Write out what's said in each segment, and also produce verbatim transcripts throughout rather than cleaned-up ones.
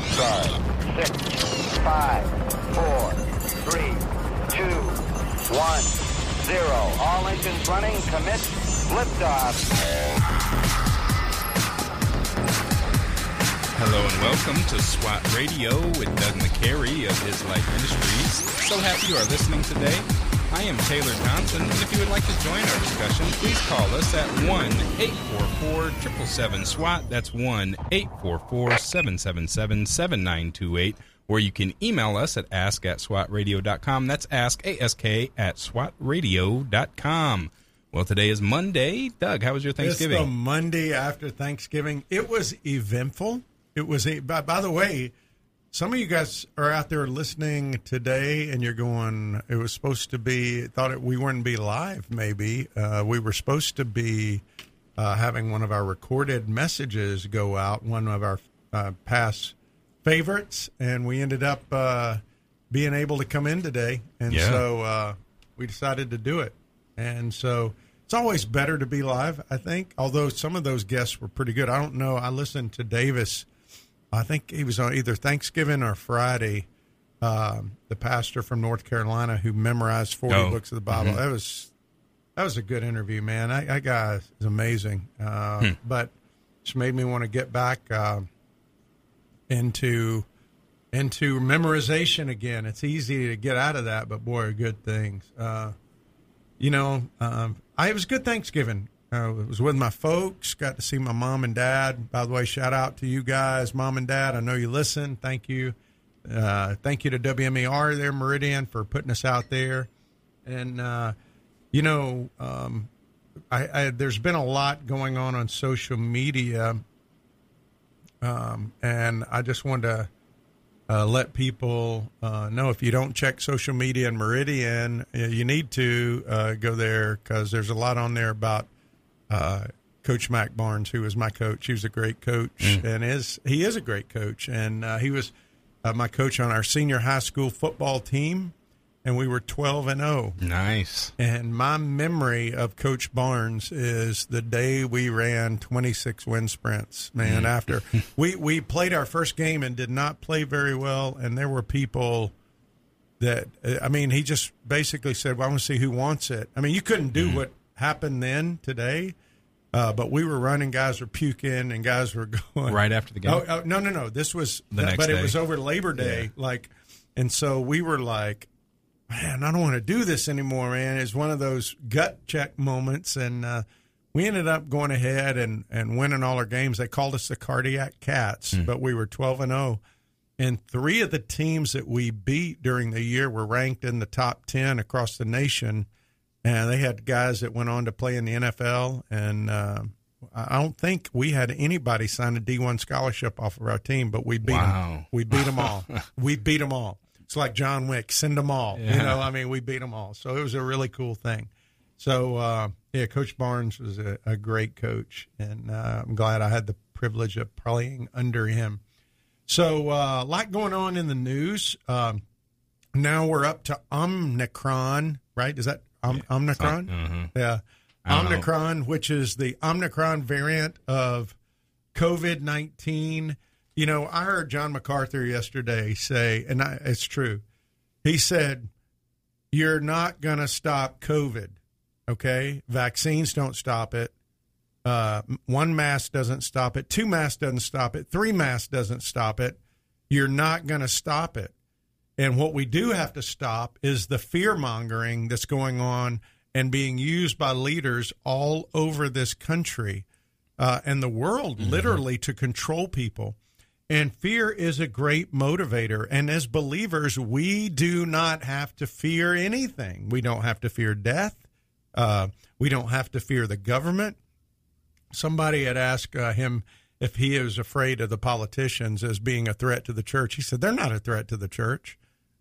five, six, five, four, three, two, one, zero. All engines running. Commit. Liftoff. Hello and welcome to SWAT Radio with Doug McCary of His Life Industries. So happy you are listening today. I am Taylor Thompson, and if you would like to join our discussion, please call us at one eight four four, seven seven seven, SWAT. That's one eight four four, seven seven seven, seven nine two eight. Or you can email us at ask at swat radio dot com. That's ask, A S K, at swat radio dot com. Well, today is Monday. Doug, how was your Thanksgiving? It's the Monday after Thanksgiving. It was eventful. It was a, by, by the way, some of you guys are out there listening today and you're going, it was supposed to be, thought it, we wouldn't be live maybe. Uh, we were supposed to be uh, having one of our recorded messages go out, one of our uh, past favorites, and we ended up uh, being able to come in today. And yeah. so uh, we decided to do it. And so it's always better to be live, I think, although some of those guests were pretty good. I don't know. I listened to Davis. I think he was on either Thanksgiving or Friday, um, the pastor from North Carolina who memorized forty oh. books of the Bible. Mm-hmm. That was that was a good interview, man. I, that guy is amazing. Uh, hmm. But it's made me want to get back uh, into into memorization again. It's easy to get out of that, but, boy, are good things. Uh, you know, um, I, it was good Thanksgiving. Uh, I was with my folks, got to see my mom and dad. By the way, shout out to you guys, mom and dad. I know you listen. Thank you. Uh, thank you to W M E R there, Meridian, for putting us out there. And, uh, you know, um, I, I, there's been a lot going on on social media. Um, and I just wanted to uh, let people uh, know if you don't check social media in Meridian, you need to uh, go there because there's a lot on there about Uh, Coach Mac Barnes, who was my coach. He was a great coach, mm. and is he is a great coach. And uh, he was uh, my coach on our senior high school football team, and we were twelve and oh. Nice. And my memory of Coach Barnes is the day we ran twenty-six win sprints, man. Mm. After we, we played our first game and did not play very well, and there were people that, I mean, he just basically said, well, I want to see who wants it. I mean, you couldn't do mm. what happened then today, uh, but we were running. Guys were puking, and guys were going right after the game. Oh, oh no, no, no! This was, the next but day. It was over Labor Day, yeah. like, and so we were like, "Man, I don't want to do this anymore, man." It's one of those gut check moments, and uh, we ended up going ahead and and winning all our games. They called us the Cardiac Cats, mm. but we were twelve and zero, and three of the teams that we beat during the year were ranked in the top ten across the nation. And they had guys that went on to play in the N F L, and uh, I don't think we had anybody sign a D one scholarship off of our team, but we beat wow. them. We beat them all. we beat them all. It's like John Wick, send them all. Yeah. You know, I mean, we beat them all. So it was a really cool thing. So, uh, yeah, Coach Barnes was a, a great coach, and uh, I'm glad I had the privilege of playing under him. So uh, a lot going on in the news. Um, now we're up to Omicron, right? Is that Om- Omicron? Mm-hmm. Yeah. Omicron, which is the Omicron variant of COVID nineteen. You know, I heard John MacArthur yesterday say, and I, it's true, he said, you're not going to stop COVID, okay? Vaccines don't stop it. Uh, one mask doesn't stop it. Two masks doesn't stop it. Three masks doesn't stop it. You're not going to stop it. And what we do have to stop is the fear-mongering that's going on and being used by leaders all over this country uh, and the world, mm-hmm. literally, to control people. And fear is a great motivator. And as believers, we do not have to fear anything. We don't have to fear death. Uh, we don't have to fear the government. Somebody had asked uh, him if he is afraid of the politicians as being a threat to the church. He said, they're not a threat to the church.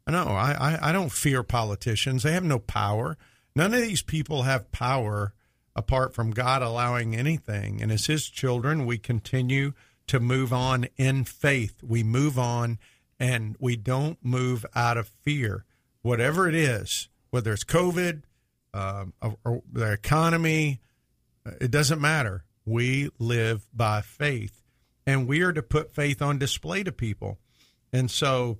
No, I, I, I don't fear politicians. They have no power. None of these people have power apart from God allowing anything. And as his children, we continue to move on in faith. We move on, and we don't move out of fear. Whatever it is, whether it's COVID, um, or, or the economy, it doesn't matter. We live by faith, and we are to put faith on display to people. And so,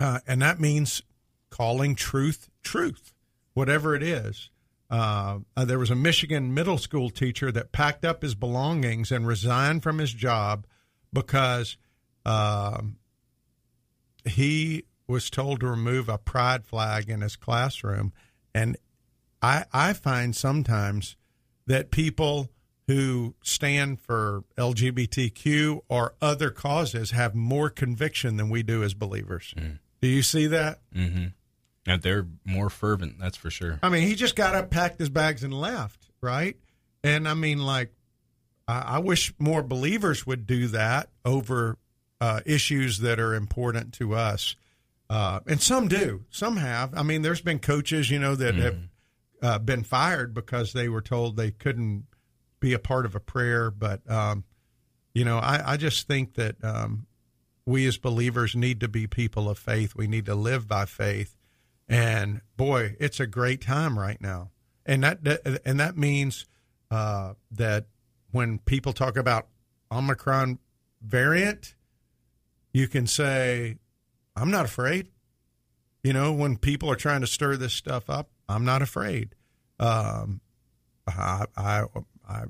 uh, and that means calling truth, truth, whatever it is. Uh, uh, there was a Michigan middle school teacher that packed up his belongings and resigned from his job because um, he was told to remove a pride flag in his classroom. And I, I find sometimes that people who stand for L G B T Q or other causes have more conviction than we do as believers. Mm. Do you see that? Mm-hmm. And they're more fervent, that's for sure. I mean, he just got up, packed his bags, and left, right? And, I mean, like, I, I wish more believers would do that over uh, issues that are important to us. Uh, and some do. Some have. I mean, there's been coaches, you know, that mm. have uh, been fired because they were told they couldn't be a part of a prayer. But, um, you know, I, I just think that um, we as believers need to be people of faith. We need to live by faith. And boy, it's a great time right now, and that, that and that means uh, that when people talk about Omicron variant, you can say, "I'm not afraid." You know, when people are trying to stir this stuff up, I'm not afraid. Um, I, I, I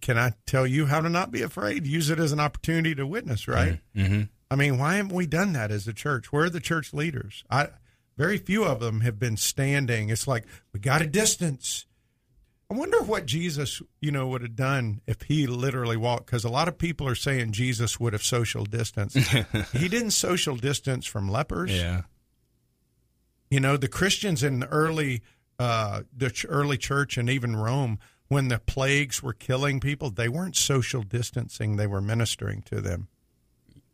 can I tell you how to not be afraid? Use it as an opportunity to witness, right? Mm-hmm. I mean, why haven't we done that as a church? Where are the church leaders? I. Very few of them have been standing. It's like, we got a distance. I wonder what Jesus, you know, would have done if he literally walked, because a lot of people are saying Jesus would have social distanced. He didn't social distance from lepers. Yeah. You know, the Christians in the early, uh, the ch- early church and even Rome, when the plagues were killing people, they weren't social distancing. They were ministering to them.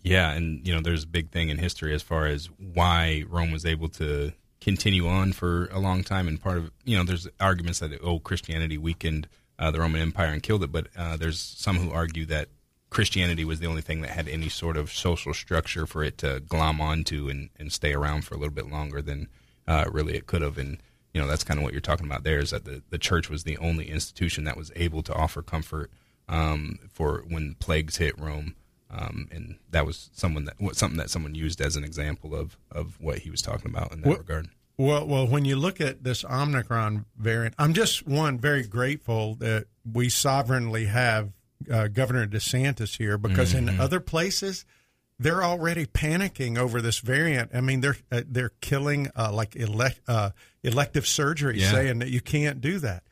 Yeah, and, you know, there's a big thing in history as far as why Rome was able to continue on for a long time. And part of, you know, there's arguments that, oh, Christianity weakened uh, the Roman Empire and killed it. But uh, there's some who argue that Christianity was the only thing that had any sort of social structure for it to glom onto and, and stay around for a little bit longer than uh, really it could have. And, you know, that's kind of what you're talking about there, is that the, the church was the only institution that was able to offer comfort um, for when plagues hit Rome. Um, and that was someone that something that someone used as an example of, of what he was talking about in that well, regard. Well, well, when you look at this Omicron variant, I'm just, one, very grateful that we sovereignly have uh, Governor DeSantis here, because mm-hmm. in other places they're already panicking over this variant. I mean, they're uh, they're killing uh, like elect, uh, elective surgery, yeah. saying that you can't do that.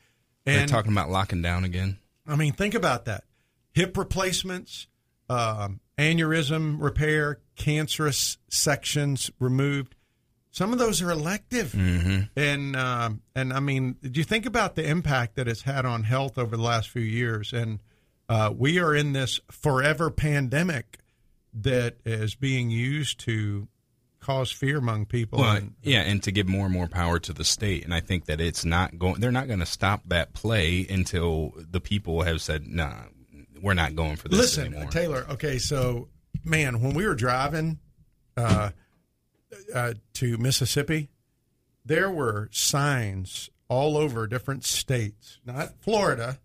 And they're talking about locking down again. I mean, think about that: hip replacements. Um, aneurysm repair, cancerous sections removed. Some of those are elective. Mm-hmm. And, um, and I mean, do you think about the impact that it's had on health over the last few years? And uh, we are in this forever pandemic that is being used to cause fear among people. Well, and, yeah, and to give more and more power to the state. And I think that it's not going, they're not going to stop that play until the people have said, nah, we're not going for this Listen, anymore. Listen, Taylor, okay, so, man, when we were driving uh, uh, to Mississippi, there were signs all over different states, not Florida,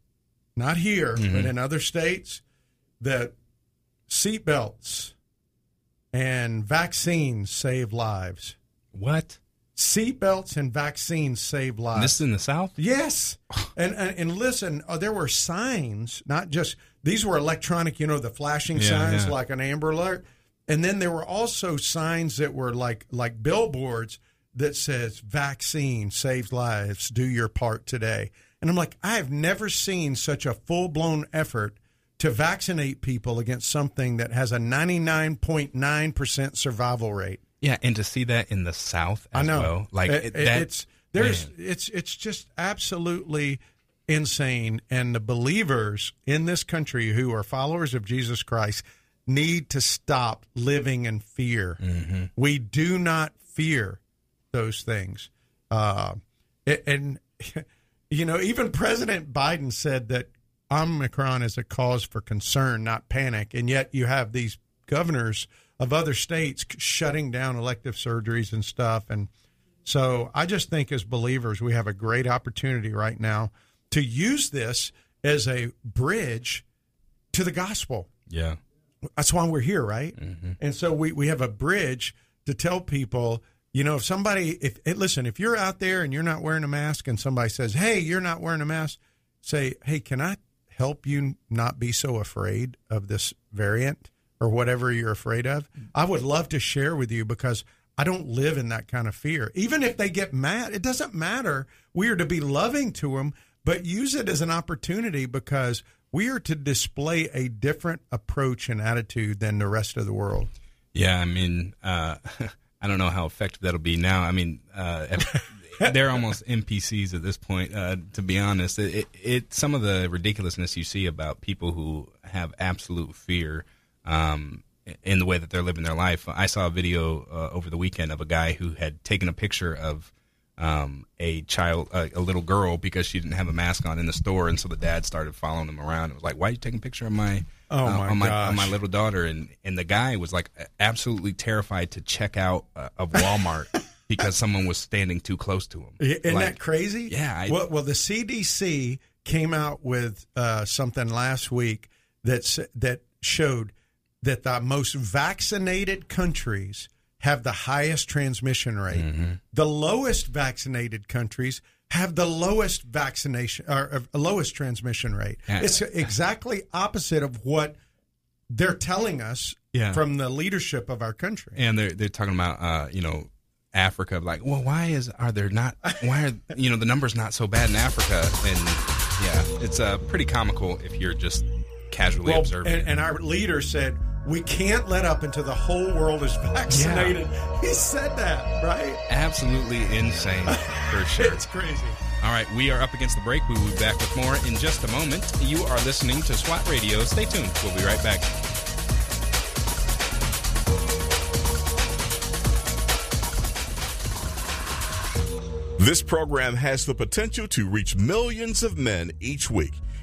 not here, mm-hmm. but in other states, that seatbelts and vaccines save lives. What? Seatbelts and vaccines save lives. This is in the South? Yes. And and, and listen, uh, there were signs, not just, these were electronic, you know, the flashing yeah, signs yeah. like an Amber Alert. And then there were also signs that were like like billboards that says, vaccine saves lives, do your part today. And I'm like, I have never seen such a full-blown effort to vaccinate people against something that has a ninety-nine point nine percent survival rate. Yeah, and to see that in the South as I know. well, like it, that, it's there's man. it's it's just absolutely insane. And the believers in this country who are followers of Jesus Christ need to stop living in fear. Mm-hmm. We do not fear those things, uh, and you know, even President Biden said that Omicron is a cause for concern, not panic. And yet, you have these governors of other states shutting down elective surgeries and stuff. And so I just think as believers, we have a great opportunity right now to use this as a bridge to the gospel. Yeah. That's why we're here, right? Mm-hmm. And so we, we have a bridge to tell people, you know, if somebody, if listen, if you're out there and you're not wearing a mask and somebody says, hey, you're not wearing a mask, say, hey, can I help you not be so afraid of this variant or whatever you're afraid of? I would love to share with you because I don't live in that kind of fear. Even if they get mad, it doesn't matter. We are to be loving to them, but use it as an opportunity because we are to display a different approach and attitude than the rest of the world. Yeah, I mean, uh, I don't know how effective that'll be now. I mean, uh, they're almost N P Cs at this point, uh, to be honest. It, it, it, some of the ridiculousness you see about people who have absolute fear um in the way that they're living their life. I saw a video uh, over the weekend of a guy who had taken a picture of um, a child, uh, a little girl, because she didn't have a mask on in the store. And so the dad started following him around. It was like, why are you taking a picture of my, oh uh, my, on my, on my little daughter? And, and the guy was like absolutely terrified to check out uh, of Walmart because someone was standing too close to him. Isn't like, that crazy? Yeah. I, well, well, the C D C came out with uh, something last week that's, that showed that the most vaccinated countries have the highest transmission rate. Mm-hmm. The lowest vaccinated countries have the lowest vaccination or uh, lowest transmission rate. Yeah. It's exactly opposite of what they're telling us yeah. from the leadership of our country. And they're they're talking about uh, you know Africa, like, well, why is are there not why are you know the numbers not so bad in Africa? And yeah, it's uh, pretty comical if you're just casually well, observing. And, and our leader said, we can't let up until the whole world is vaccinated. Yeah. He said that, right? Absolutely insane, for sure. It's crazy. All right, we are up against the break. We will be back with more in just a moment. You are listening to SWAT Radio. Stay tuned. We'll be right back. This program has the potential to reach millions of men each week.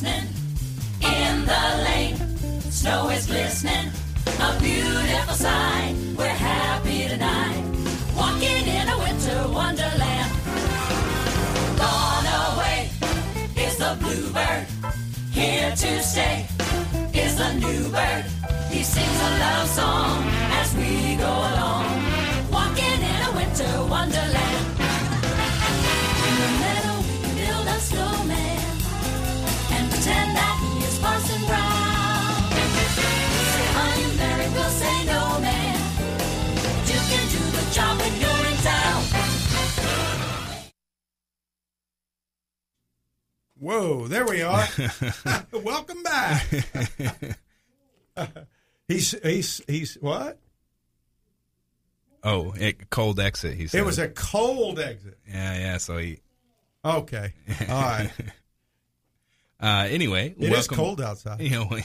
In the lane, snow is glistening, a beautiful sight. We're happy tonight, walking in a winter wonderland. Gone away is the bluebird, here to stay is the new bird. He sings a love song as we go along, walking in a winter wonderland. In the meadow we build a snowman, pretend that he is Parson Brown. Say, honey, Mary, we'll say no, man. You can do the job when you're in town. Whoa, there we are. Welcome back. uh, he's, he's, he's, what? Oh, a cold exit, he said. It was a cold exit. Yeah, yeah, so he. Okay, all right. Uh, anyway, it welcome, is cold outside. You know,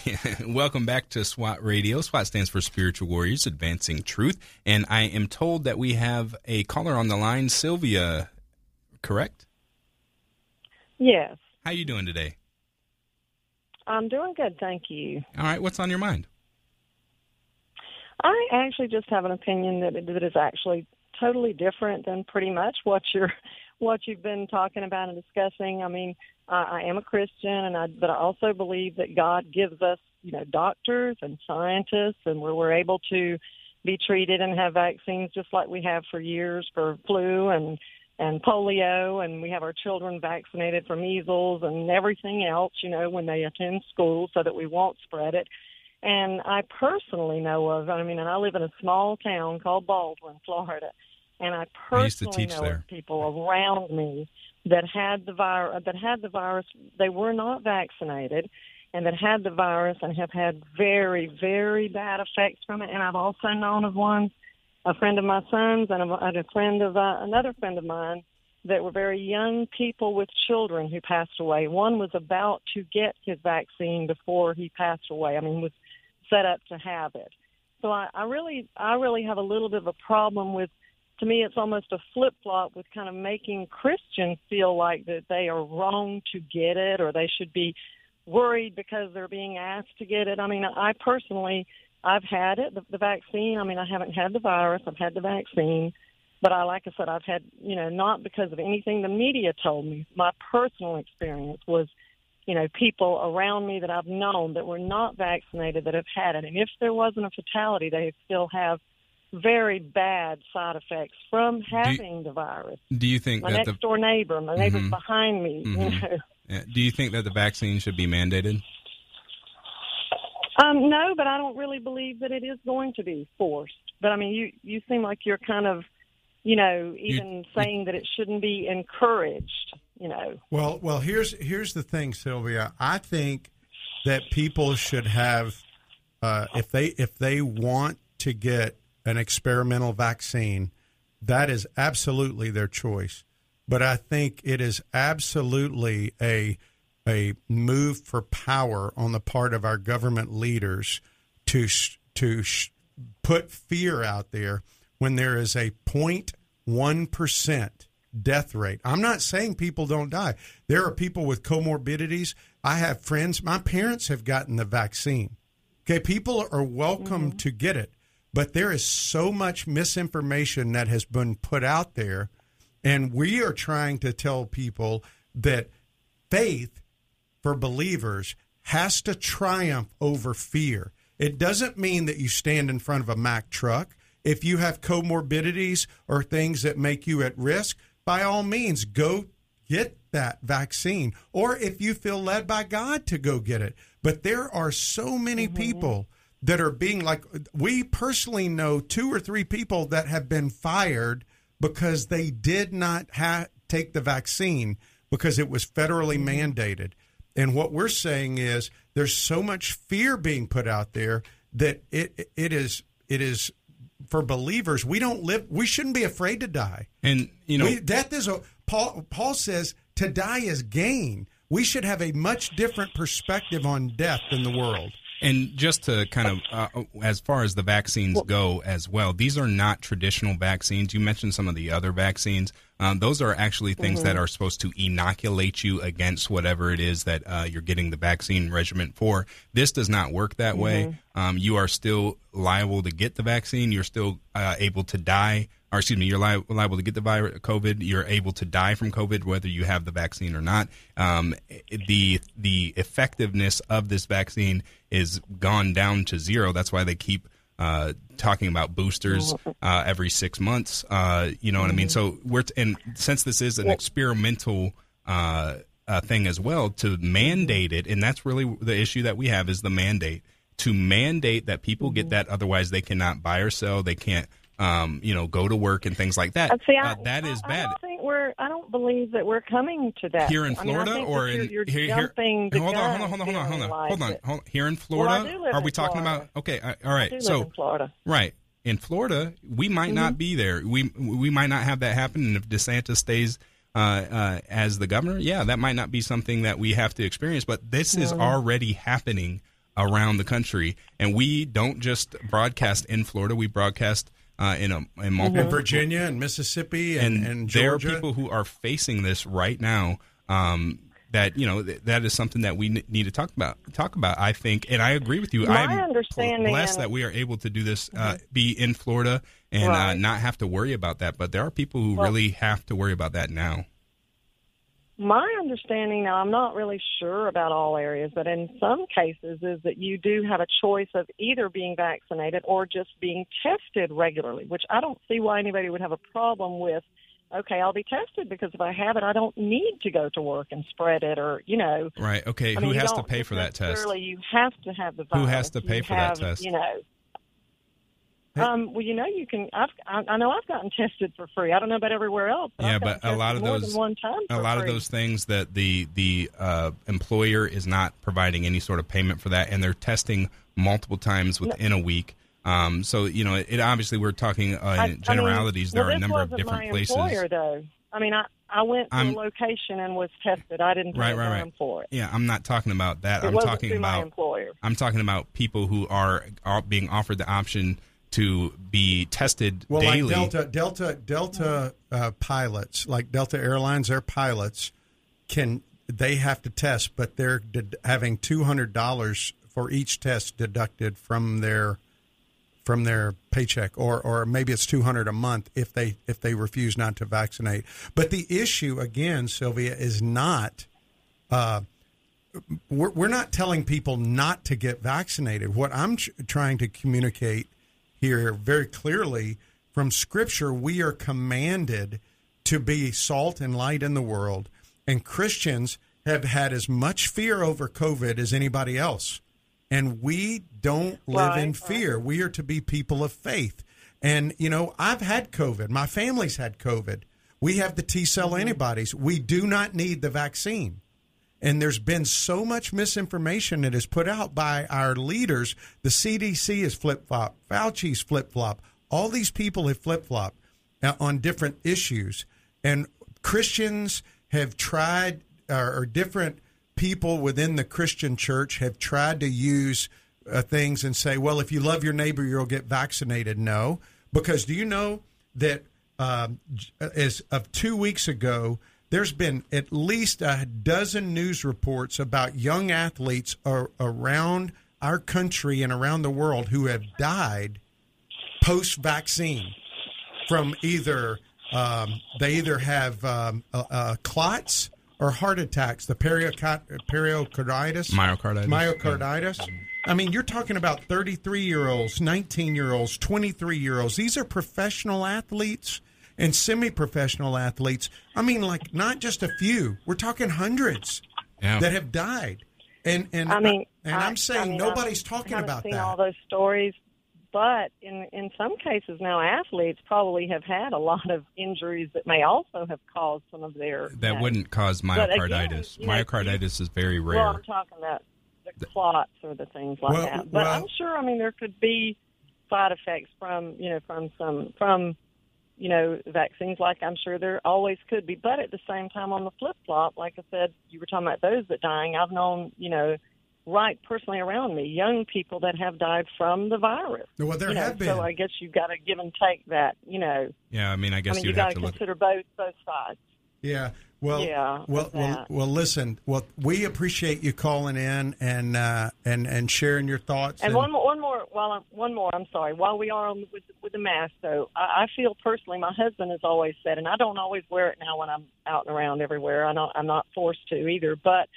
welcome back to SWAT Radio. SWAT stands for Spiritual Warriors Advancing Truth, and I am told that we have a caller on the line, Sylvia. Correct? Yes. How are you doing today? I'm doing good, thank you. All right, what's on your mind? I actually just have an opinion that it, that is actually totally different than pretty much what you're what you've been talking about and discussing. I mean, I, I am a Christian, and I, but I also believe that God gives us, you know, doctors and scientists, and we're, we're able to be treated and have vaccines just like we have for years for flu and, and polio, and we have our children vaccinated for measles and everything else, you know, when they attend school so that we won't spread it. And I personally know of, I mean, and I live in a small town called Baldwin, Florida, and I personally know of people around me that had the virus, that had the virus, they were not vaccinated, and that had the virus and have had very, very bad effects from it. And I've also known of one, a friend of my son's, and a, and a friend of uh, another friend of mine that were very young people with children who passed away. One was about to get his vaccine before he passed away. I mean, was set up to have it. So I, I really, I really have a little bit of a problem with. To me, it's almost a flip-flop with kind of making Christians feel like that they are wrong to get it, or they should be worried because they're being asked to get it. I mean, I personally, I've had it, the, the vaccine. I mean, I haven't had the virus. I've had the vaccine. But I, like I said, I've had, you know, not because of anything the media told me. My personal experience was, you know, people around me that I've known that were not vaccinated that have had it. And if there wasn't a fatality, they still have very bad side effects from having you, the virus. Do you think my that next the, door neighbor, my mm-hmm, neighbor's behind me? Mm-hmm. You know? Yeah. Do you think that the vaccine should be mandated? Um, no, but I don't really believe that it is going to be forced. But I mean, you you seem like you're kind of, you know, even you, saying you, that it shouldn't be encouraged. You know. Well, well, here's here's the thing, Sylvia. I think that people should have, uh, if they if they want to get an experimental vaccine, that is absolutely their choice. But I think it is absolutely a a move for power on the part of our government leaders to to put fear out there when there is a zero point one percent death rate. I'm not saying people don't die. There are people with comorbidities. I have friends. My parents have gotten the vaccine. Okay, people are welcome mm-hmm. to get it. But there is so much misinformation that has been put out there, and we are trying to tell people that faith for believers has to triumph over fear. It doesn't mean that you stand in front of a Mack truck. If you have comorbidities or things that make you at risk, by all means, go get that vaccine, or if you feel led by God to go get it. But there are so many mm-hmm. people that are being, like, we personally know two or three people that have been fired because they did not ha- take the vaccine because it was federally mandated. And what we're saying is there's so much fear being put out there that it it is it is for believers. We don't live. We shouldn't be afraid to die. And you know, we, death is a Paul. Paul says to die is gain. We should have a much different perspective on death than the world. And just to kind of, uh, as far as the vaccines go as well, these are not traditional vaccines. You mentioned some of the other vaccines. Um, those are actually things mm-hmm. that are supposed to inoculate you against whatever it is that uh, you're getting the vaccine regimen for. This does not work that mm-hmm. way. Um, you are still liable to get the vaccine. You're still uh, able to die. Or excuse me, you're li- liable to get the virus, COVID. You're able to die from COVID, whether you have the vaccine or not. Um, the the effectiveness of this vaccine is gone down to zero. That's why they keep uh, talking about boosters uh, every six months. Uh, you know what I mean? So we're t- and since this is an experimental uh, uh, thing as well, to mandate it, and that's really the issue that we have is the mandate to mandate that people get that. Otherwise, they cannot buy or sell. They can't. Um, you know, go to work and things like that. See, I, uh, that is I, bad. I don't think we're. I don't believe that we're coming to that here in Florida, I mean, or in you're, you're here. here the hold, on, hold on, hold on, hold on, hold on, hold on. Here in Florida, well, are we talking Florida. about? Okay, all right. I do so, live in Florida. right in Florida, we might mm-hmm. not be there. We we might not have that happen. And if DeSantis stays uh, uh, as the governor, yeah, that might not be something that we have to experience. But this mm-hmm. is already happening around the country, and we don't just broadcast in Florida. We broadcast. Uh, in a, in mm-hmm. in Virginia and Mississippi and, and, and Georgia. There are people who are facing this right now. Um, that, you know, th- that is something that we n- need to talk about, talk about, I think. And I agree with you. My I'm blessed that we are able to do this, uh, mm-hmm. be in Florida and right. uh, not have to worry about that. But there are people who well, really have to worry about that now. My understanding, now I'm not really sure about all areas, but in some cases is that you do have a choice of either being vaccinated or just being tested regularly, which I don't see why anybody would have a problem with. Okay, I'll be tested because if I have it, I don't need to go to work and spread it or, you know. Right, okay, I mean, who has to pay for that test? Clearly, you have to have the virus. Who has to pay you for have, that test? You know. Um, well, you know, you can. I've, I know I've gotten tested for free. I don't know about everywhere else. But yeah, I've but a lot of those, one time a lot free. of those things that the the uh, employer is not providing any sort of payment for that, and they're testing multiple times within no. a week. Um, so you know, it, it obviously we're talking uh, in generalities. I mean, there well, are a number of different my places. Employer, though. I mean, I. I went to I'm, a location and was tested. I didn't pay right, right, right. for it. Yeah, I'm not talking about that. It I'm wasn't talking through about my employer. I'm talking about people who are, are being offered the option to be tested well, daily. Well, like Delta, Delta, Delta uh, pilots, like Delta Airlines, their pilots can they have to test, but they're ded- having two hundred dollars for each test deducted from their from their paycheck, or or maybe it's two hundred dollars a month if they if they refuse not to vaccinate. But the issue again, Sylvia, is not uh, we're, we're not telling people not to get vaccinated. What I'm ch- trying to communicate here very clearly from Scripture, we are commanded to be salt and light in the world, and Christians have had as much fear over COVID as anybody else. And we don't live right. in fear. We are to be people of faith. And, you know, I've had COVID. My family's had COVID. We have the T-cell antibodies. We do not need the vaccine. And there's been so much misinformation that is put out by our leaders. The C D C is flip-flop. Fauci's flip-flop. All these people have flip-flopped on different issues. And Christians have tried, or, or different people within the Christian church have tried to use uh, things and say, well, if you love your neighbor, you'll get vaccinated. No, because do you know that um, as of two weeks ago, there's been at least a dozen news reports about young athletes ar- around our country and around the world who have died post-vaccine from either um, they either have um, uh, uh, clots or heart attacks, the pericarditis, myocarditis. myocarditis. Yeah. I mean, you're talking about thirty-three-year-olds, nineteen-year-olds, twenty-three-year-olds. These are professional athletes and semi-professional athletes. I mean, like, not just a few. We're talking hundreds yeah. that have died. And and, I mean, I, and I, I'm saying I mean, nobody's I talking about that. I haven't seen all those stories, but in, in some cases now athletes probably have had a lot of injuries that may also have caused some of their... That you know, wouldn't cause myocarditis. Again, myocarditis know, is very rare. Well, I'm talking about the clots or the things like well, that. But well, I'm sure, I mean, there could be side effects from, you know, from some... from. you know, vaccines, like I'm sure there always could be. But at the same time, on the flip-flop, like I said, you were talking about those that dying. I've known, you know, right personally around me, young people that have died from the virus. Well, there you know, have been. So I guess you've got to give and take that, you know. Yeah, I mean, I guess I mean, you've got to consider look... both both sides. Yeah. Well, yeah, well, well, well, listen, well, we appreciate you calling in and uh, and, and sharing your thoughts. And, and one more, one more, while I'm, one more, I'm sorry, while we are on with, with the mask, though, I, I feel personally, my husband has always said, and I don't always wear it now when I'm out and around everywhere. I don't, I'm not forced to either, but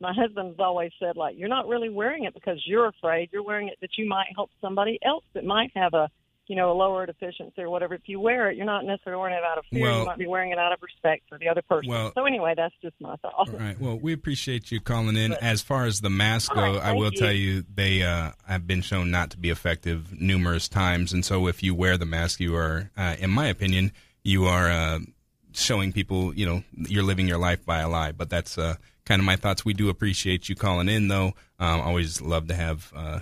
my husband's always said, like, you're not really wearing it because you're afraid. You're wearing it that you might help somebody else that might have a, you know, a lowered efficiency or whatever. If you wear it, you're not necessarily wearing it out of fear. Well, you might be wearing it out of respect for the other person. Well, so anyway, that's just my thought. All right. Well, we appreciate you calling in. But, as far as the masks go, right, I will you. tell you they uh, have been shown not to be effective numerous times. And so if you wear the mask, you are, uh, in my opinion, you are uh, showing people, you know, you're living your life by a lie. But that's uh, kind of my thoughts. We do appreciate you calling in, though. Um, always love to have uh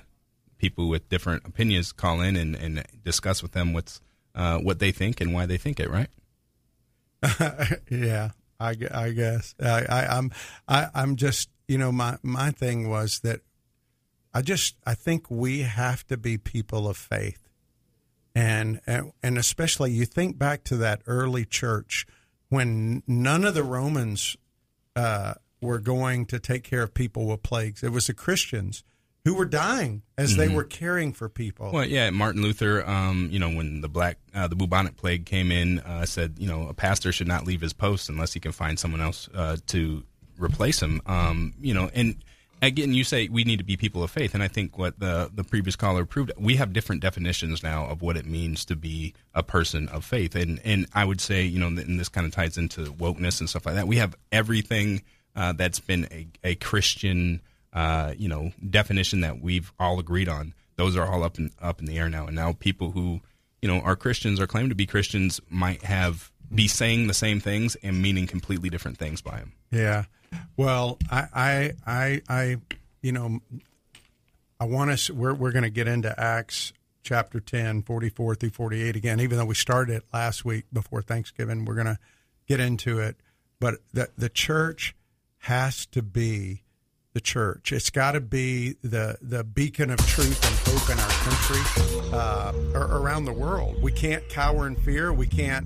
people with different opinions call in and, and discuss with them what's uh, what they think and why they think it, right? yeah, I, I guess I, I, I'm I, I'm just you know my my thing was that I just I think we have to be people of faith, and and, and especially you think back to that early church when none of the Romans uh, were going to take care of people with plagues. It was the Christians who were dying as mm-hmm. they were caring for people. Well, yeah, Martin Luther, um, you know, when the black, uh, the bubonic plague came in, uh, said, you know, a pastor should not leave his post unless he can find someone else uh, to replace him. Um, you know, and again, you say we need to be people of faith. And I think what the, the previous caller proved, we have different definitions now of what it means to be a person of faith. And, and I would say, you know, and this kind of ties into wokeness and stuff like that. We have everything uh, that's been a, a Christian Uh, you know, definition that we've all agreed on. Those are all up in, up in the air now. And now people who, you know, are Christians or claim to be Christians might have be saying the same things and meaning completely different things by them. Yeah. Well, I, I, I, I you know, I want us, we're, we're going to get into Acts chapter ten, forty-four through forty-eight again, even though we started it last week before Thanksgiving, we're going to get into it. But the, the church has to be the church. It's got to be the the beacon of truth and hope in our country, uh, or around the world. We can't cower in fear. We can't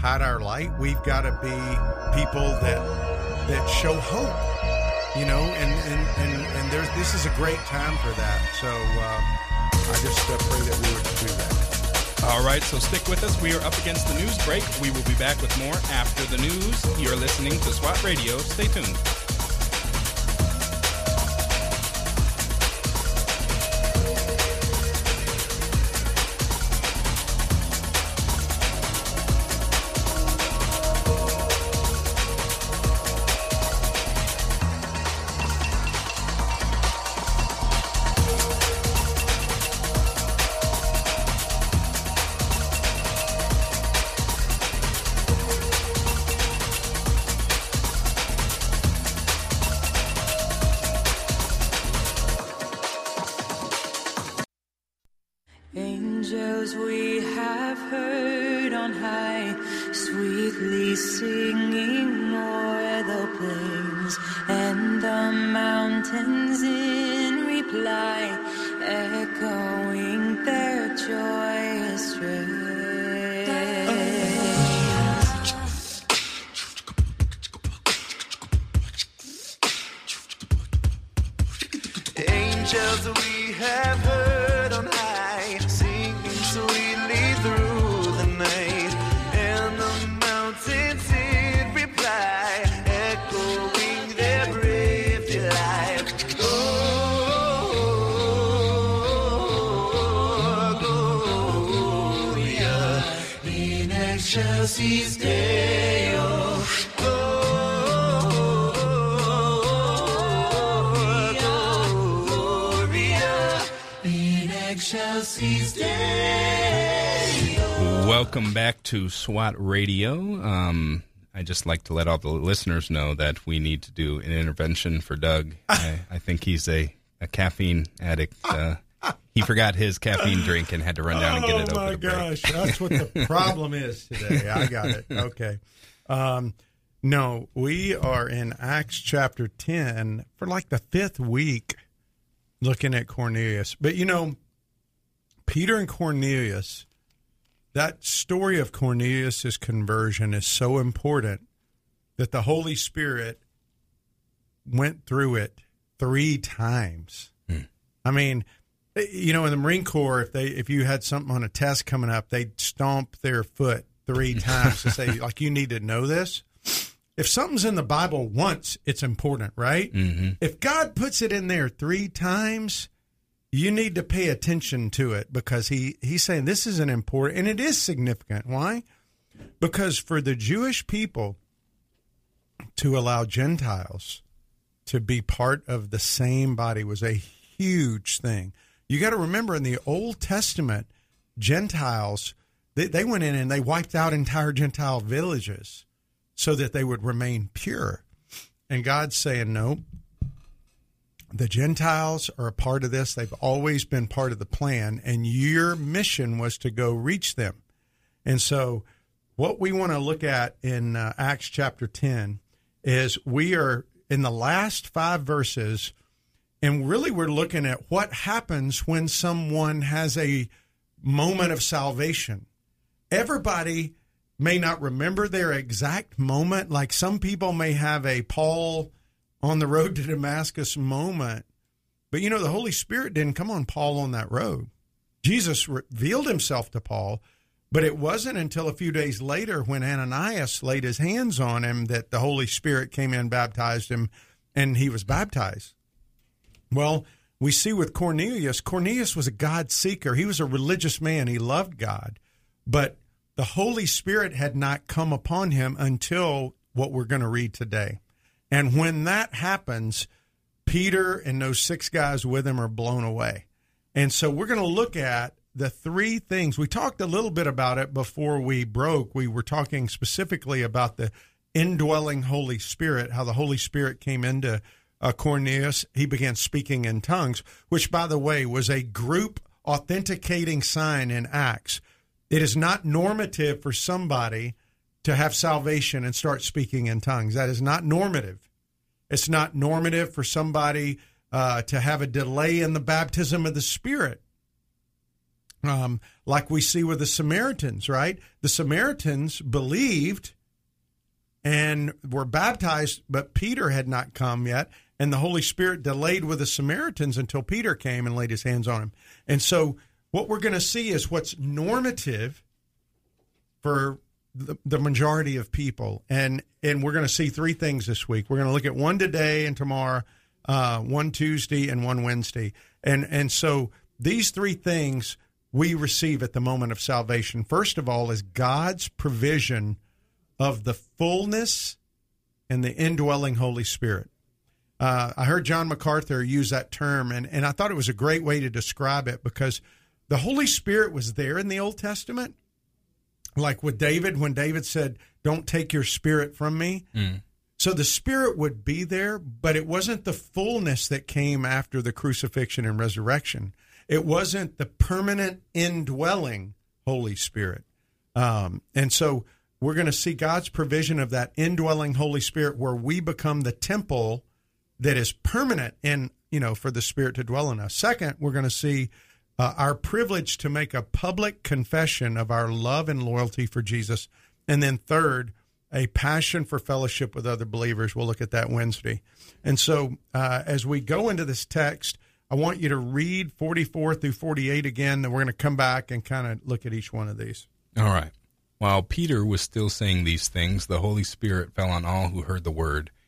hide our light. We've got to be people that that show hope, you know. And and and, and there's this is a great time for that. So uh, I just uh, pray that we would do that. All right. So stick with us. We are up against the news break. We will be back with more after the news. You're listening to SWAT Radio. Stay tuned. Welcome back to SWAT Radio. Um, I just like to let all the listeners know that we need to do an intervention for Doug. I, I think he's a, a caffeine addict. Uh, he forgot his caffeine drink and had to run down and get it over the break. Oh, my gosh. That's what the problem is today. I got it. Okay. Um, no, we are in Acts chapter ten for like the fifth week looking at Cornelius. But, you know, Peter and Cornelius... That story of Cornelius' conversion is so important that the Holy Spirit went through it three times. Mm. I mean, you know, in the Marine Corps, if they if you had something on a test coming up, they'd stomp their foot three times to say, like, you need to know this. If something's in the Bible once, it's important, right? Mm-hmm. If God puts it in there three times, you need to pay attention to it, because he, he's saying this is an important, and it is significant. Why? Because for the Jewish people to allow Gentiles to be part of the same body was a huge thing. You got to remember, in the Old Testament, Gentiles, they, they went in and they wiped out entire Gentile villages so that they would remain pure. And God's saying, no. The Gentiles are a part of this. They've always been part of the plan, and your mission was to go reach them. And so what we want to look at in uh, Acts chapter ten is we are in the last five verses, and really we're looking at what happens when someone has a moment of salvation. Everybody may not remember their exact moment. Like some people may have a Paul on the road to Damascus moment. But, you know, the Holy Spirit didn't come on Paul on that road. Jesus revealed himself to Paul, but it wasn't until a few days later when Ananias laid his hands on him that the Holy Spirit came in, baptized him, and he was baptized. Well, we see with Cornelius, Cornelius was a God seeker. He was a religious man. He loved God, but the Holy Spirit had not come upon him until what we're going to read today. And when that happens, Peter and those six guys with him are blown away. And so we're going to look at the three things. We talked a little bit about it before we broke. We were talking specifically about the indwelling Holy Spirit, how the Holy Spirit came into Uh, Cornelius. He began speaking in tongues, which, by the way, was a group authenticating sign in Acts. It is not normative for somebody to have salvation and start speaking in tongues. That is not normative. It's not normative for somebody uh, to have a delay in the baptism of the Spirit, um, like we see with the Samaritans, right? The Samaritans believed and were baptized, but Peter had not come yet. And the Holy Spirit delayed with the Samaritans until Peter came and laid his hands on him. And so what we're going to see is what's normative for the, the majority of people. And and we're going to see three things this week. We're going to look at one today and tomorrow, uh, one Tuesday and one Wednesday. And, and so these three things we receive at the moment of salvation. First of all is God's provision of the fullness and the indwelling Holy Spirit. Uh, I heard John MacArthur use that term, and, and I thought it was a great way to describe it because the Holy Spirit was there in the Old Testament. Like with David, when David said, "Don't take your spirit from me." Mm. So the Spirit would be there, but it wasn't the fullness that came after the crucifixion and resurrection. It wasn't the permanent indwelling Holy Spirit. Um, and so... We're going to see God's provision of that indwelling Holy Spirit where we become the temple that is permanent and, you know, for the Spirit to dwell in us. Second, we're going to see uh, our privilege to make a public confession of our love and loyalty for Jesus. And then third, a passion for fellowship with other believers. We'll look at that Wednesday. And so uh, as we go into this text, I want you to read forty-four through forty-eight again, and we're going to come back and kind of look at each one of these. All right. While Peter was still saying these things, the Holy Spirit fell on all who heard the word,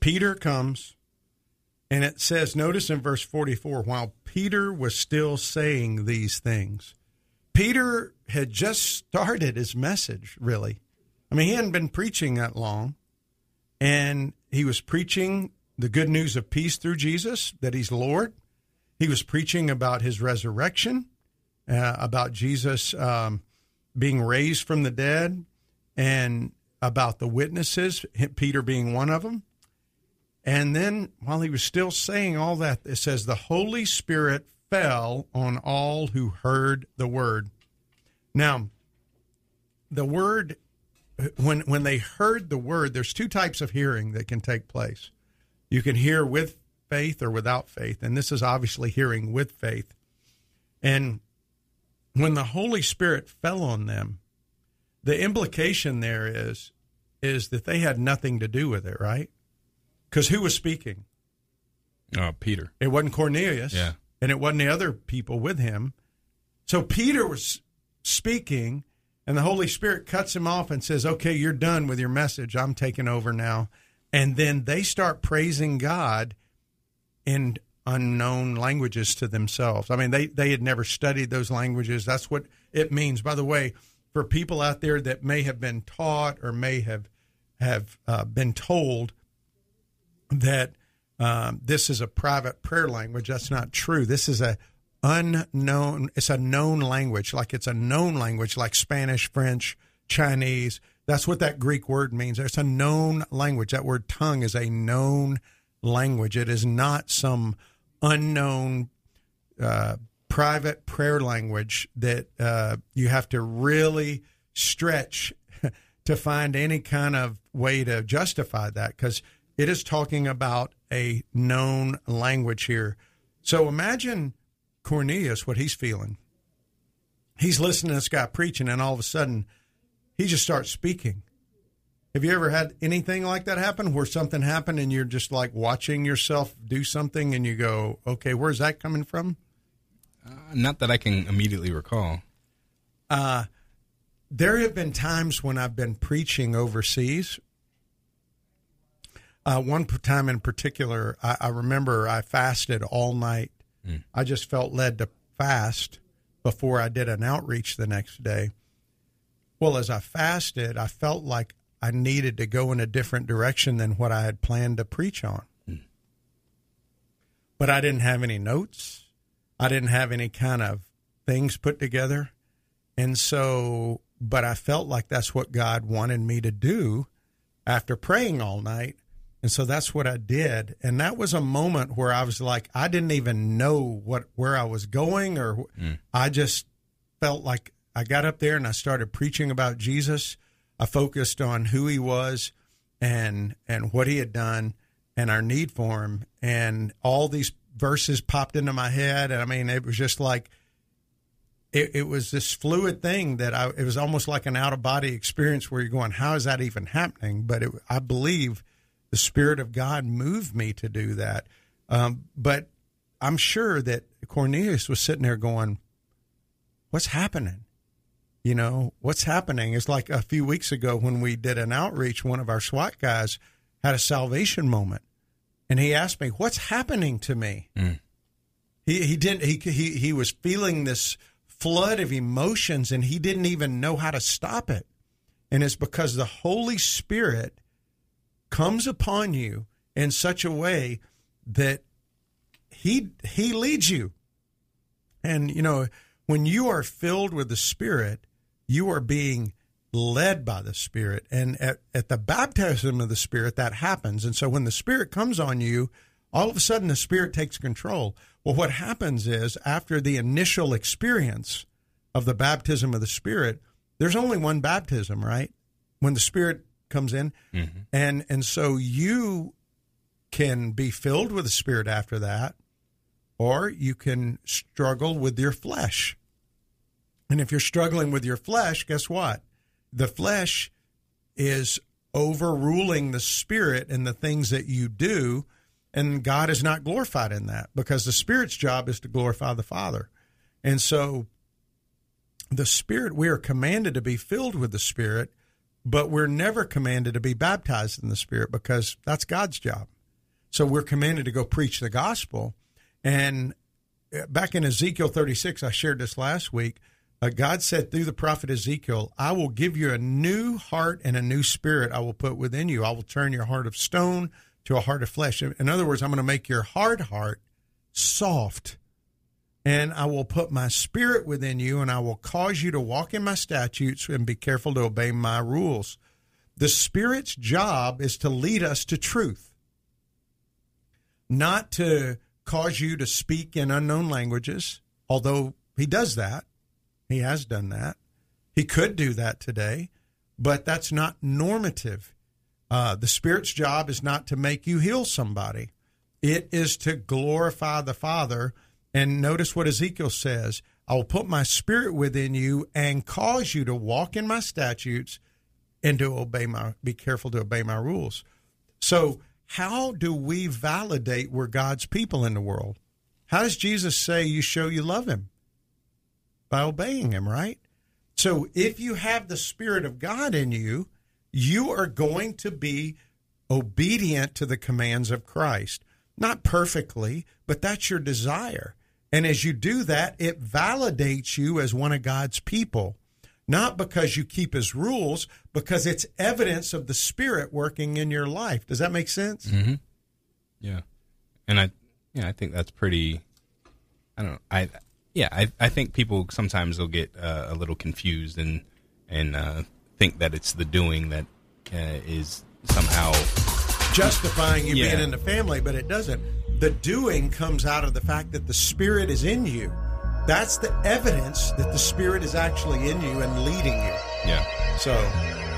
Peter comes, and it says, notice in verse forty-four, while Peter was still saying these things, Peter had just started his message, really. I mean, he hadn't been preaching that long, and he was preaching the good news of peace through Jesus, that he's Lord. He was preaching about his resurrection, uh, about Jesus um, being raised from the dead, and about the witnesses, Peter being one of them. And then while he was still saying all that, it says the Holy Spirit fell on all who heard the word. Now, the word, when when they heard the word, there's two types of hearing that can take place. You can hear with faith or without faith, and this is obviously hearing with faith. And when the Holy Spirit fell on them, the implication there is, is that they had nothing to do with it, right? Because who was speaking? Uh, Peter. It wasn't Cornelius, yeah. And it wasn't the other people with him. So Peter was speaking, and the Holy Spirit cuts him off and says, "Okay, you're done with your message. I'm taking over now." And then they start praising God in unknown languages to themselves. I mean, they, they had never studied those languages. That's what it means. By the way, for people out there that may have been taught or may have have uh, been told that um, this is a private prayer language, that's not true. This is a unknown, it's a known language, like it's a known language like Spanish, French, Chinese. That's what that Greek word means. It's a known language. That word tongue is a known language. It is not some unknown uh, private prayer language that uh, you have to really stretch to find any kind of way to justify that, because it is talking about a known language here. So imagine Cornelius, what he's feeling. He's listening to this guy preaching, and all of a sudden, he just starts speaking. Have you ever had anything like that happen, where something happened and you're just like watching yourself do something and you go, okay, where's that coming from? Uh, not that I can immediately recall. Uh, there have been times when I've been preaching overseas. Uh, one time in particular, I, I remember I fasted all night. Mm. I just felt led to fast before I did an outreach the next day. Well, as I fasted, I felt like I needed to go in a different direction than what I had planned to preach on. Mm. But I didn't have any notes. I didn't have any kind of things put together. And so, but I felt like that's what God wanted me to do after praying all night. And so that's what I did. And that was a moment where I was like, I didn't even know what, where I was going, or mm. I just felt like I got up there and I started preaching about Jesus. I focused on who he was and and what he had done and our need for him. And all these verses popped into my head. And I mean, it was just like, it, it was this fluid thing that I, it was almost like an out-of-body experience where you're going, how is that even happening? But it, I believe the Spirit of God moved me to do that. Um, but I'm sure that Cornelius was sitting there going, what's happening? You know, what's happening? It's like a few weeks ago when we did an outreach, one of our SWAT guys had a salvation moment. And he asked me, what's happening to me? Mm. He he didn't he, he he was feeling this flood of emotions, and he didn't even know how to stop it. And it's because the Holy Spirit comes upon you in such a way that he he leads you. And, you know, when you are filled with the Spirit, you are being led by the Spirit. And at, at the baptism of the Spirit, that happens. And so when the Spirit comes on you, all of a sudden the Spirit takes control. Well, what happens is after the initial experience of the baptism of the Spirit, there's only one baptism, right? When the Spirit comes in. Mm-hmm. And, and so you can be filled with the Spirit after that, or you can struggle with your flesh. And if you're struggling with your flesh, guess what? The flesh is overruling the Spirit and the things that you do, and God is not glorified in that, because the Spirit's job is to glorify the Father. And so the Spirit, we are commanded to be filled with the Spirit, but we're never commanded to be baptized in the Spirit, because that's God's job. So we're commanded to go preach the gospel. And back in Ezekiel thirty-six, I shared this last week, uh, God said through the prophet Ezekiel, I will give you a new heart and a new spirit I will put within you. I will turn your heart of stone to a heart of flesh. In other words, I'm going to make your hard heart soft, and I will put my Spirit within you, and I will cause you to walk in my statutes and be careful to obey my rules. The Spirit's job is to lead us to truth, not to cause you to speak in unknown languages, although he does that. He has done that. He could do that today, but that's not normative. Uh, the Spirit's job is not to make you heal somebody. It is to glorify the Father. And notice what Ezekiel says, I will put my Spirit within you and cause you to walk in my statutes and to obey my, be careful to obey my rules. So, how do we validate we're God's people in the world? How does Jesus say you show you love him? By obeying him, right? So if you have the Spirit of God in you, you are going to be obedient to the commands of Christ. Not perfectly, but that's your desire. And as you do that, it validates you as one of God's people. Not because you keep his rules, because it's evidence of the Spirit working in your life. Does that make sense? Mm-hmm. Yeah. And I, yeah, I think that's pretty, I don't know. I, yeah, I, I think people sometimes will get uh, a little confused and, and, uh, think that it's the doing that uh, is somehow justifying you yeah. being in the family, but it doesn't. The doing comes out of the fact that the Spirit is in you. That's the evidence that the Spirit is actually in you and leading you. Yeah. So...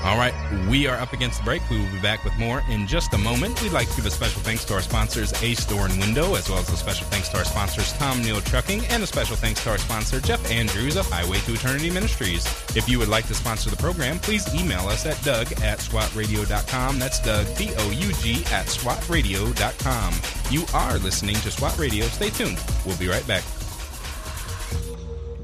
All right, we are up against the break. We will be back with more in just a moment. We'd like to give a special thanks to our sponsors, Ace Door and Window, as well as a special thanks to our sponsors, Tom Neal Trucking, and a special thanks to our sponsor, Jeff Andrews of Highway to Eternity Ministries. If you would like to sponsor the program, please email us at doug at swat radio dot com. That's Doug, D O U G, at swat radio dot com. You are listening to SWAT Radio. Stay tuned. We'll be right back.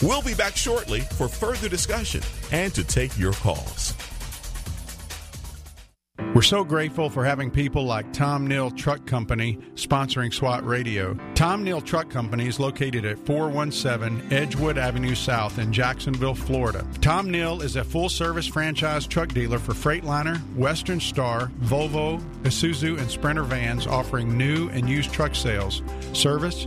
We'll be back shortly for further discussion and to take your calls. We're so grateful for having people like Tom Neal Truck Company sponsoring SWAT Radio. Tom Neal Truck Company is located at four one seven Edgewood Avenue South in Jacksonville, Florida. Tom Neal is a full-service franchise truck dealer for Freightliner, Western Star, Volvo, Isuzu, and Sprinter vans, offering new and used truck sales, service,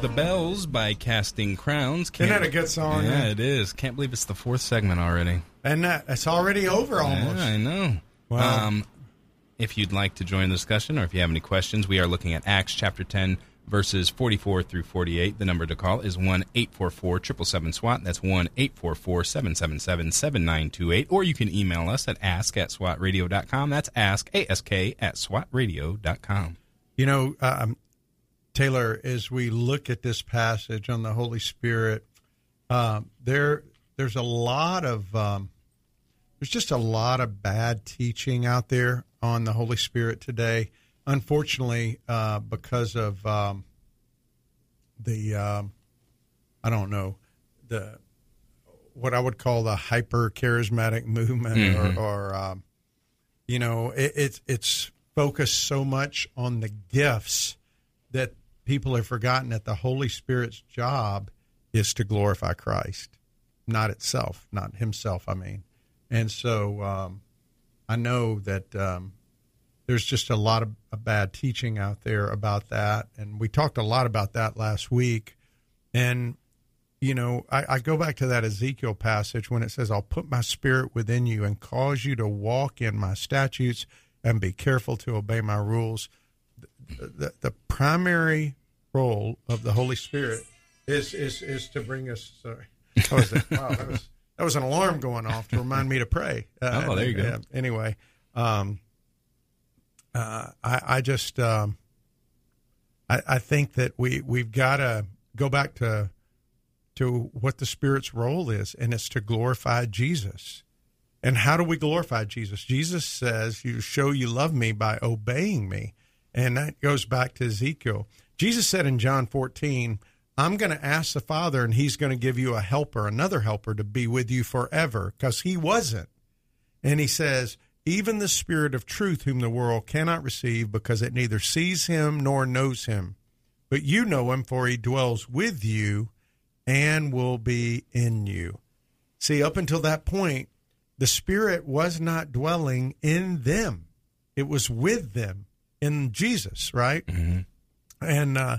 The Bells by Casting Crowns. Can't, Isn't that a good song? Yeah, man? It is. Can't believe it's the fourth segment already. And that, it's already over almost. Yeah, I know. Wow. Um, if you'd like to join the discussion or if you have any questions, we are looking at Acts chapter ten, verses forty-four through forty-eight. The number to call is one eight four four, seven seven seven, SWAT. That's one eight four four, seven seven seven, seven nine two eight. Or you can email us at ask at swat radio dot com. That's ask, A S K, at swat radio dot com. You know, um, Taylor, as we look at this passage on the Holy Spirit, uh, there there's a lot of um, there's just a lot of bad teaching out there on the Holy Spirit today. Unfortunately, uh, because of um, the um, I don't know the what I would call the hyper charismatic movement, mm-hmm. or, or um, you know, it, it's it's focused so much on the gifts that people have forgotten that the Holy Spirit's job is to glorify Christ, not itself, not himself, I mean. And so um, I know that um, there's just a lot of, of bad teaching out there about that. And we talked a lot about that last week. And, you know, I, I go back to that Ezekiel passage when it says, I'll put my spirit within you and cause you to walk in my statutes and be careful to obey my rules. The, the primary role of the Holy Spirit is is, is to bring us. Sorry, that was, a, wow, that, was, that was an alarm going off to remind me to pray. Uh, oh, there you go. Uh, anyway, um, uh, I, I just um, I, I think that we we've got to go back to to what the Spirit's role is, and it's to glorify Jesus. And how do we glorify Jesus? Jesus says, "You show you love me by obeying me." And that goes back to Ezekiel. Jesus said in John fourteen, I'm going to ask the Father, and he's going to give you a helper, another helper, to be with you forever, because he wasn't. And he says, even the Spirit of truth whom the world cannot receive, because it neither sees him nor knows him. But you know him, for he dwells with you and will be in you. See, up until that point, the Spirit was not dwelling in them. It was with them in Jesus, right? Mm-hmm. And uh,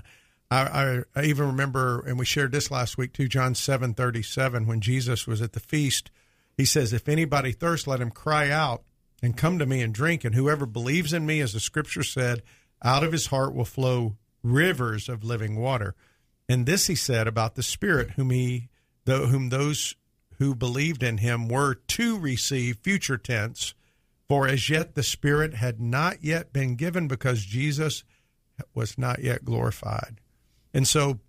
I, I, I even remember, and we shared this last week too, John seven thirty-seven, when Jesus was at the feast, he says, if anybody thirsts, let him cry out and come to me and drink. And whoever believes in me, as the Scripture said, out of his heart will flow rivers of living water. And this he said about the Spirit, whom he, though, whom those who believed in him were to receive, future tense, for as yet the Spirit had not yet been given because Jesus was not yet glorified. And so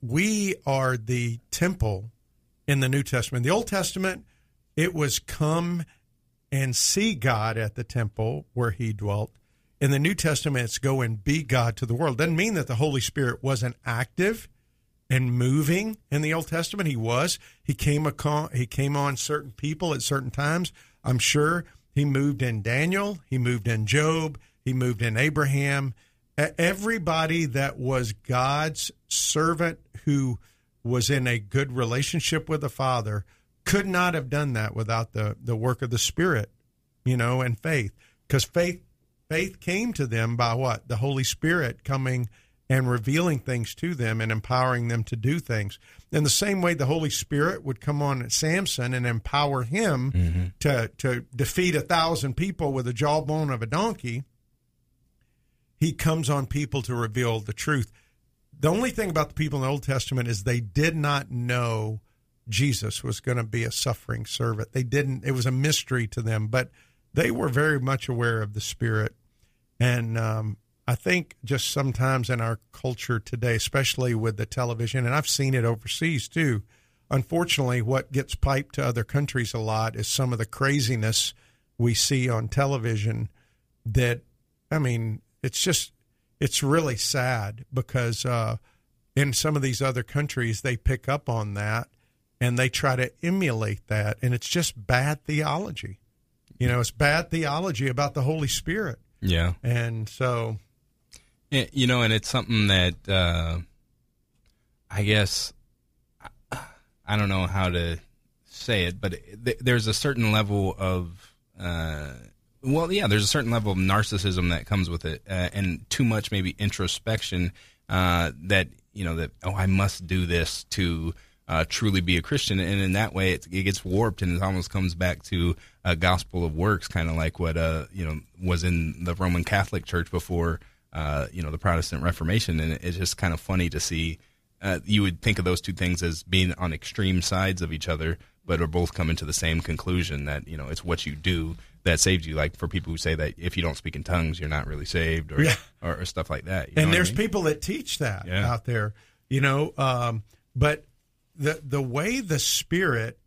we are the temple in the New Testament. In the Old Testament, it was come and see God at the temple where he dwelt. In the New Testament, it's go and be God to the world. Doesn't mean that the Holy Spirit wasn't active and moving in the Old Testament. He was. He came on, he came on certain people at certain times. I'm sure he moved in Daniel. He moved in Job. He moved in Abraham. Everybody that was God's servant who was in a good relationship with the Father could not have done that without the, the work of the Spirit, you know, and faith. Because faith faith came to them by what? The Holy Spirit coming and revealing things to them and empowering them to do things. In the same way the Holy Spirit would come on Samson and empower him mm-hmm. to, to defeat a thousand people with a jawbone of a donkey, he comes on people to reveal the truth. The only thing about the people in the Old Testament is they did not know Jesus was going to be a suffering servant. They didn't. It was a mystery to them, but they were very much aware of the Spirit. And um, I think just sometimes in our culture today, especially with the television, and I've seen it overseas too, unfortunately what gets piped to other countries a lot is some of the craziness we see on television that, I mean, it's just, it's really sad because uh, in some of these other countries, they pick up on that and they try to emulate that. And it's just bad theology. You know, it's bad theology about the Holy Spirit. Yeah. And so. You know, and it's something that uh, I guess, I don't know how to say it, but there's a certain level of, uh, well, yeah, there's a certain level of narcissism that comes with it uh, and too much maybe introspection uh, that, you know, that, oh, I must do this to Uh, truly be a Christian, and in that way it, it gets warped, and it almost comes back to a gospel of works, kind of like what uh you know was in the Roman Catholic Church before uh you know the Protestant Reformation. And it's just kind of funny to see. Uh, you would think of those two things as being on extreme sides of each other, but are both coming to the same conclusion that you know it's what you do that saves you. Like for people who say that if you don't speak in tongues, you're not really saved, or yeah. or, or stuff like that. You and know there's what I mean? People that teach that yeah. out there, you know, um, but. The the way the Spirit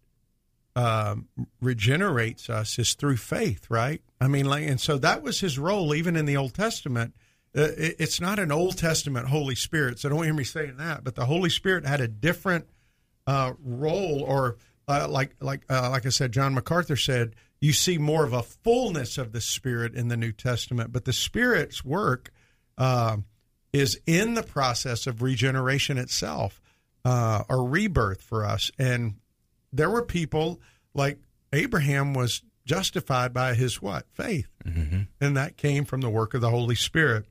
um, regenerates us is through faith, right? I mean, like, and so that was his role even in the Old Testament. Uh, it, it's not an Old Testament Holy Spirit, so don't hear me saying that. But the Holy Spirit had a different uh, role, or uh, like like uh, like I said, John MacArthur said, you see more of a fullness of the Spirit in the New Testament. But the Spirit's work uh, is in the process of regeneration itself. Uh, or rebirth for us. And there were people like Abraham was justified by his what? Faith. Mm-hmm. And that came from the work of the Holy Spirit.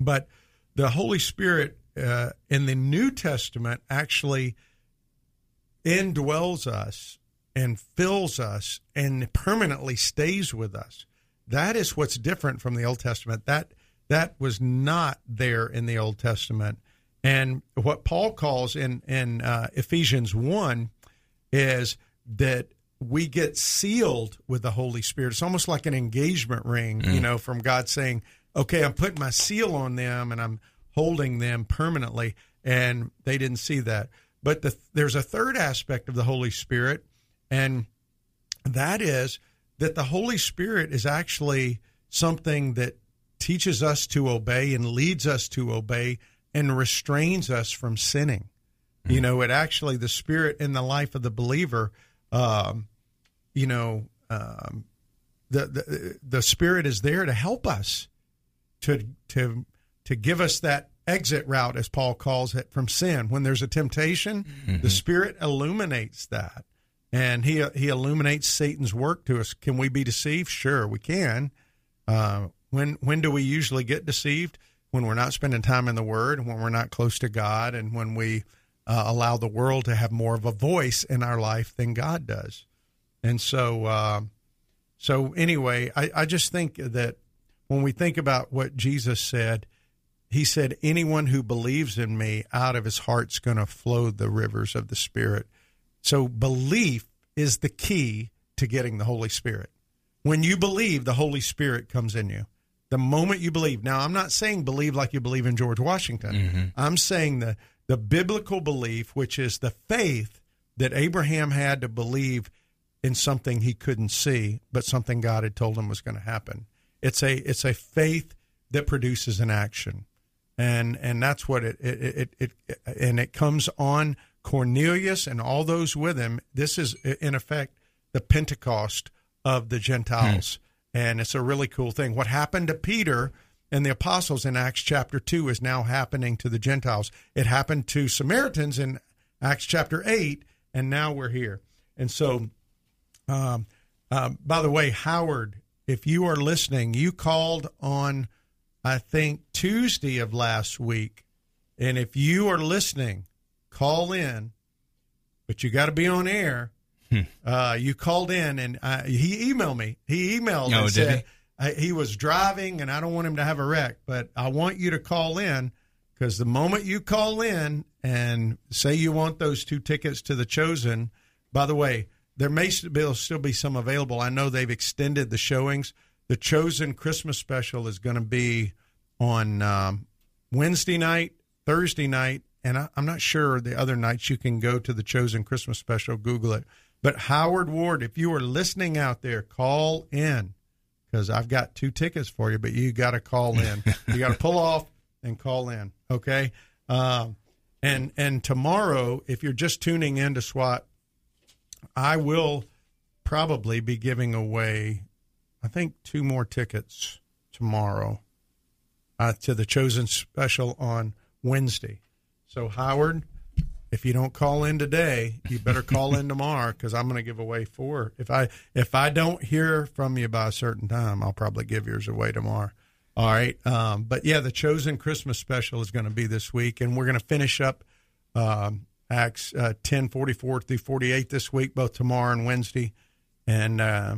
But the Holy Spirit uh, in the New Testament actually indwells us and fills us and permanently stays with us. That is what's different from the Old Testament. That that was not there in the Old Testament. And what Paul calls in, in uh, Ephesians one is that we get sealed with the Holy Spirit. It's almost like an engagement ring, mm. you know, from God saying, okay, I'm putting my seal on them and I'm holding them permanently. And they didn't see that. But the, there's a third aspect of the Holy Spirit, and that is that the Holy Spirit is actually something that teaches us to obey and leads us to obey and restrains us from sinning. Mm-hmm. You know, it actually, the Spirit in the life of the believer, um, you know, um, the, the the Spirit is there to help us, to to to give us that exit route, as Paul calls it, from sin. When there's a temptation, mm-hmm. the Spirit illuminates that. And he he illuminates Satan's work to us. Can we be deceived? Sure, we can. Uh, when when do we usually get deceived? When we're not spending time in the Word, when we're not close to God, and when we uh, allow the world to have more of a voice in our life than God does. And so, uh, so anyway, I, I just think that when we think about what Jesus said, he said, anyone who believes in me, out of his heart's going to flow the rivers of the Spirit. So belief is the key to getting the Holy Spirit. When you believe, the Holy Spirit comes in you. The moment you believe. Now, I'm not saying believe like you believe in George Washington. Mm-hmm. I'm saying the, the biblical belief, which is the faith that Abraham had to believe in something he couldn't see, but something God had told him was going to happen. It's a it's a faith that produces an action. And and that's what it it, it, it and it comes on Cornelius and all those with him. This is, in effect, the Pentecost of the Gentiles. Hmm. And it's a really cool thing. What happened to Peter and the apostles in Acts chapter two is now happening to the Gentiles. It happened to Samaritans in Acts chapter eight, and now we're here. And so, um, um, by the way, Howard, if you are listening, you called on, I think, Tuesday of last week. And if you are listening, call in, but you got to be on air. Hmm. Uh, you called in, and I, he emailed me. He emailed no, and said he? I, he was driving, and I don't want him to have a wreck, but I want you to call in, because the moment you call in and say you want those two tickets to The Chosen, by the way, there may still be some available. I know they've extended the showings. The Chosen Christmas special is going to be on um, Wednesday night, Thursday night, and I, I'm not sure the other nights. You can go to The Chosen Christmas special, Google it. But Howard Ward, if you are listening out there, call in, because I've got two tickets for you, but you got to call in. You got to pull off and call in, okay? Um, and and tomorrow, if you're just tuning in to SWAT, I will probably be giving away, I think, two more tickets tomorrow uh, to The Chosen special on Wednesday. So, Howard, if you don't call in today, you better call in tomorrow, because I'm going to give away four. If I if I don't hear from you by a certain time, I'll probably give yours away tomorrow. All right. Um, but, yeah, The Chosen Christmas special is going to be this week, and we're going to finish up um, Acts uh, ten forty-four through forty-eight this week, both tomorrow and Wednesday, and uh,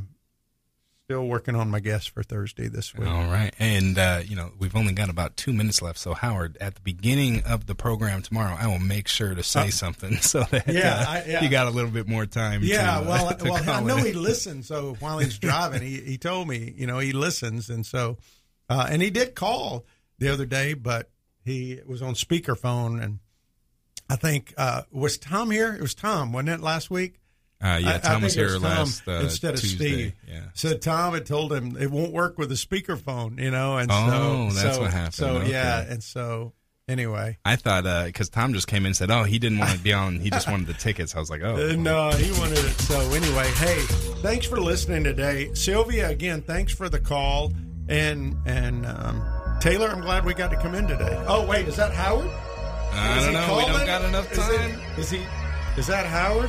still working on my guests for Thursday this week. All right. And, uh, you know, we've only got about two minutes left. So, Howard, at the beginning of the program tomorrow, I will make sure to say uh, something so that yeah, uh, I, yeah. you got a little bit more time. Yeah, to, well, uh, to well I know in. he listens. So while he's driving, he, he told me, you know, he listens. And so, uh, and he did call the other day, but he was on speakerphone. And I think, uh, was Tom here? It was Tom, wasn't it, last week? Uh, yeah, Tom I, I was here Tom last uh, instead of Tuesday. Steve. Yeah. So Tom had told him it won't work with a speakerphone, you know. And oh, so, that's so, what happened. So okay. yeah, and so anyway, I thought because uh, Tom just came in and said, "Oh, he didn't want to be on; he just wanted the tickets." I was like, "Oh, well. No, he wanted it." So anyway, hey, thanks for listening today, Sylvia. Again, thanks for the call, and and um, Taylor, I'm glad we got to come in today. Oh, wait, is that Howard? I is don't know. Calling? We don't got enough time. Is, it, is he? Is that Howard?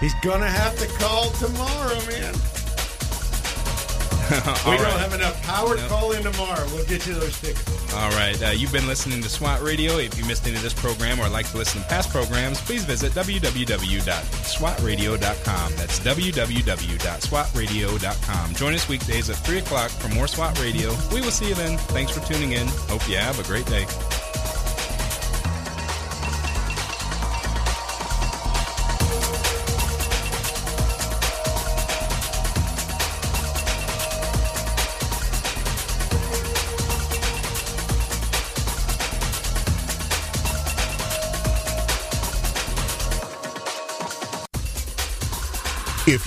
He's going to have to call tomorrow, man. we right. don't have enough. Howard, nope. Call in tomorrow. We'll get you those tickets. All right. Uh, you've been listening to SWAT Radio. If you missed any of this program or like to listen to past programs, please visit w w w dot swat radio dot com. That's w w w dot swat radio dot com. Join us weekdays at three o'clock for more SWAT Radio. We will see you then. Thanks for tuning in. Hope you have a great day. If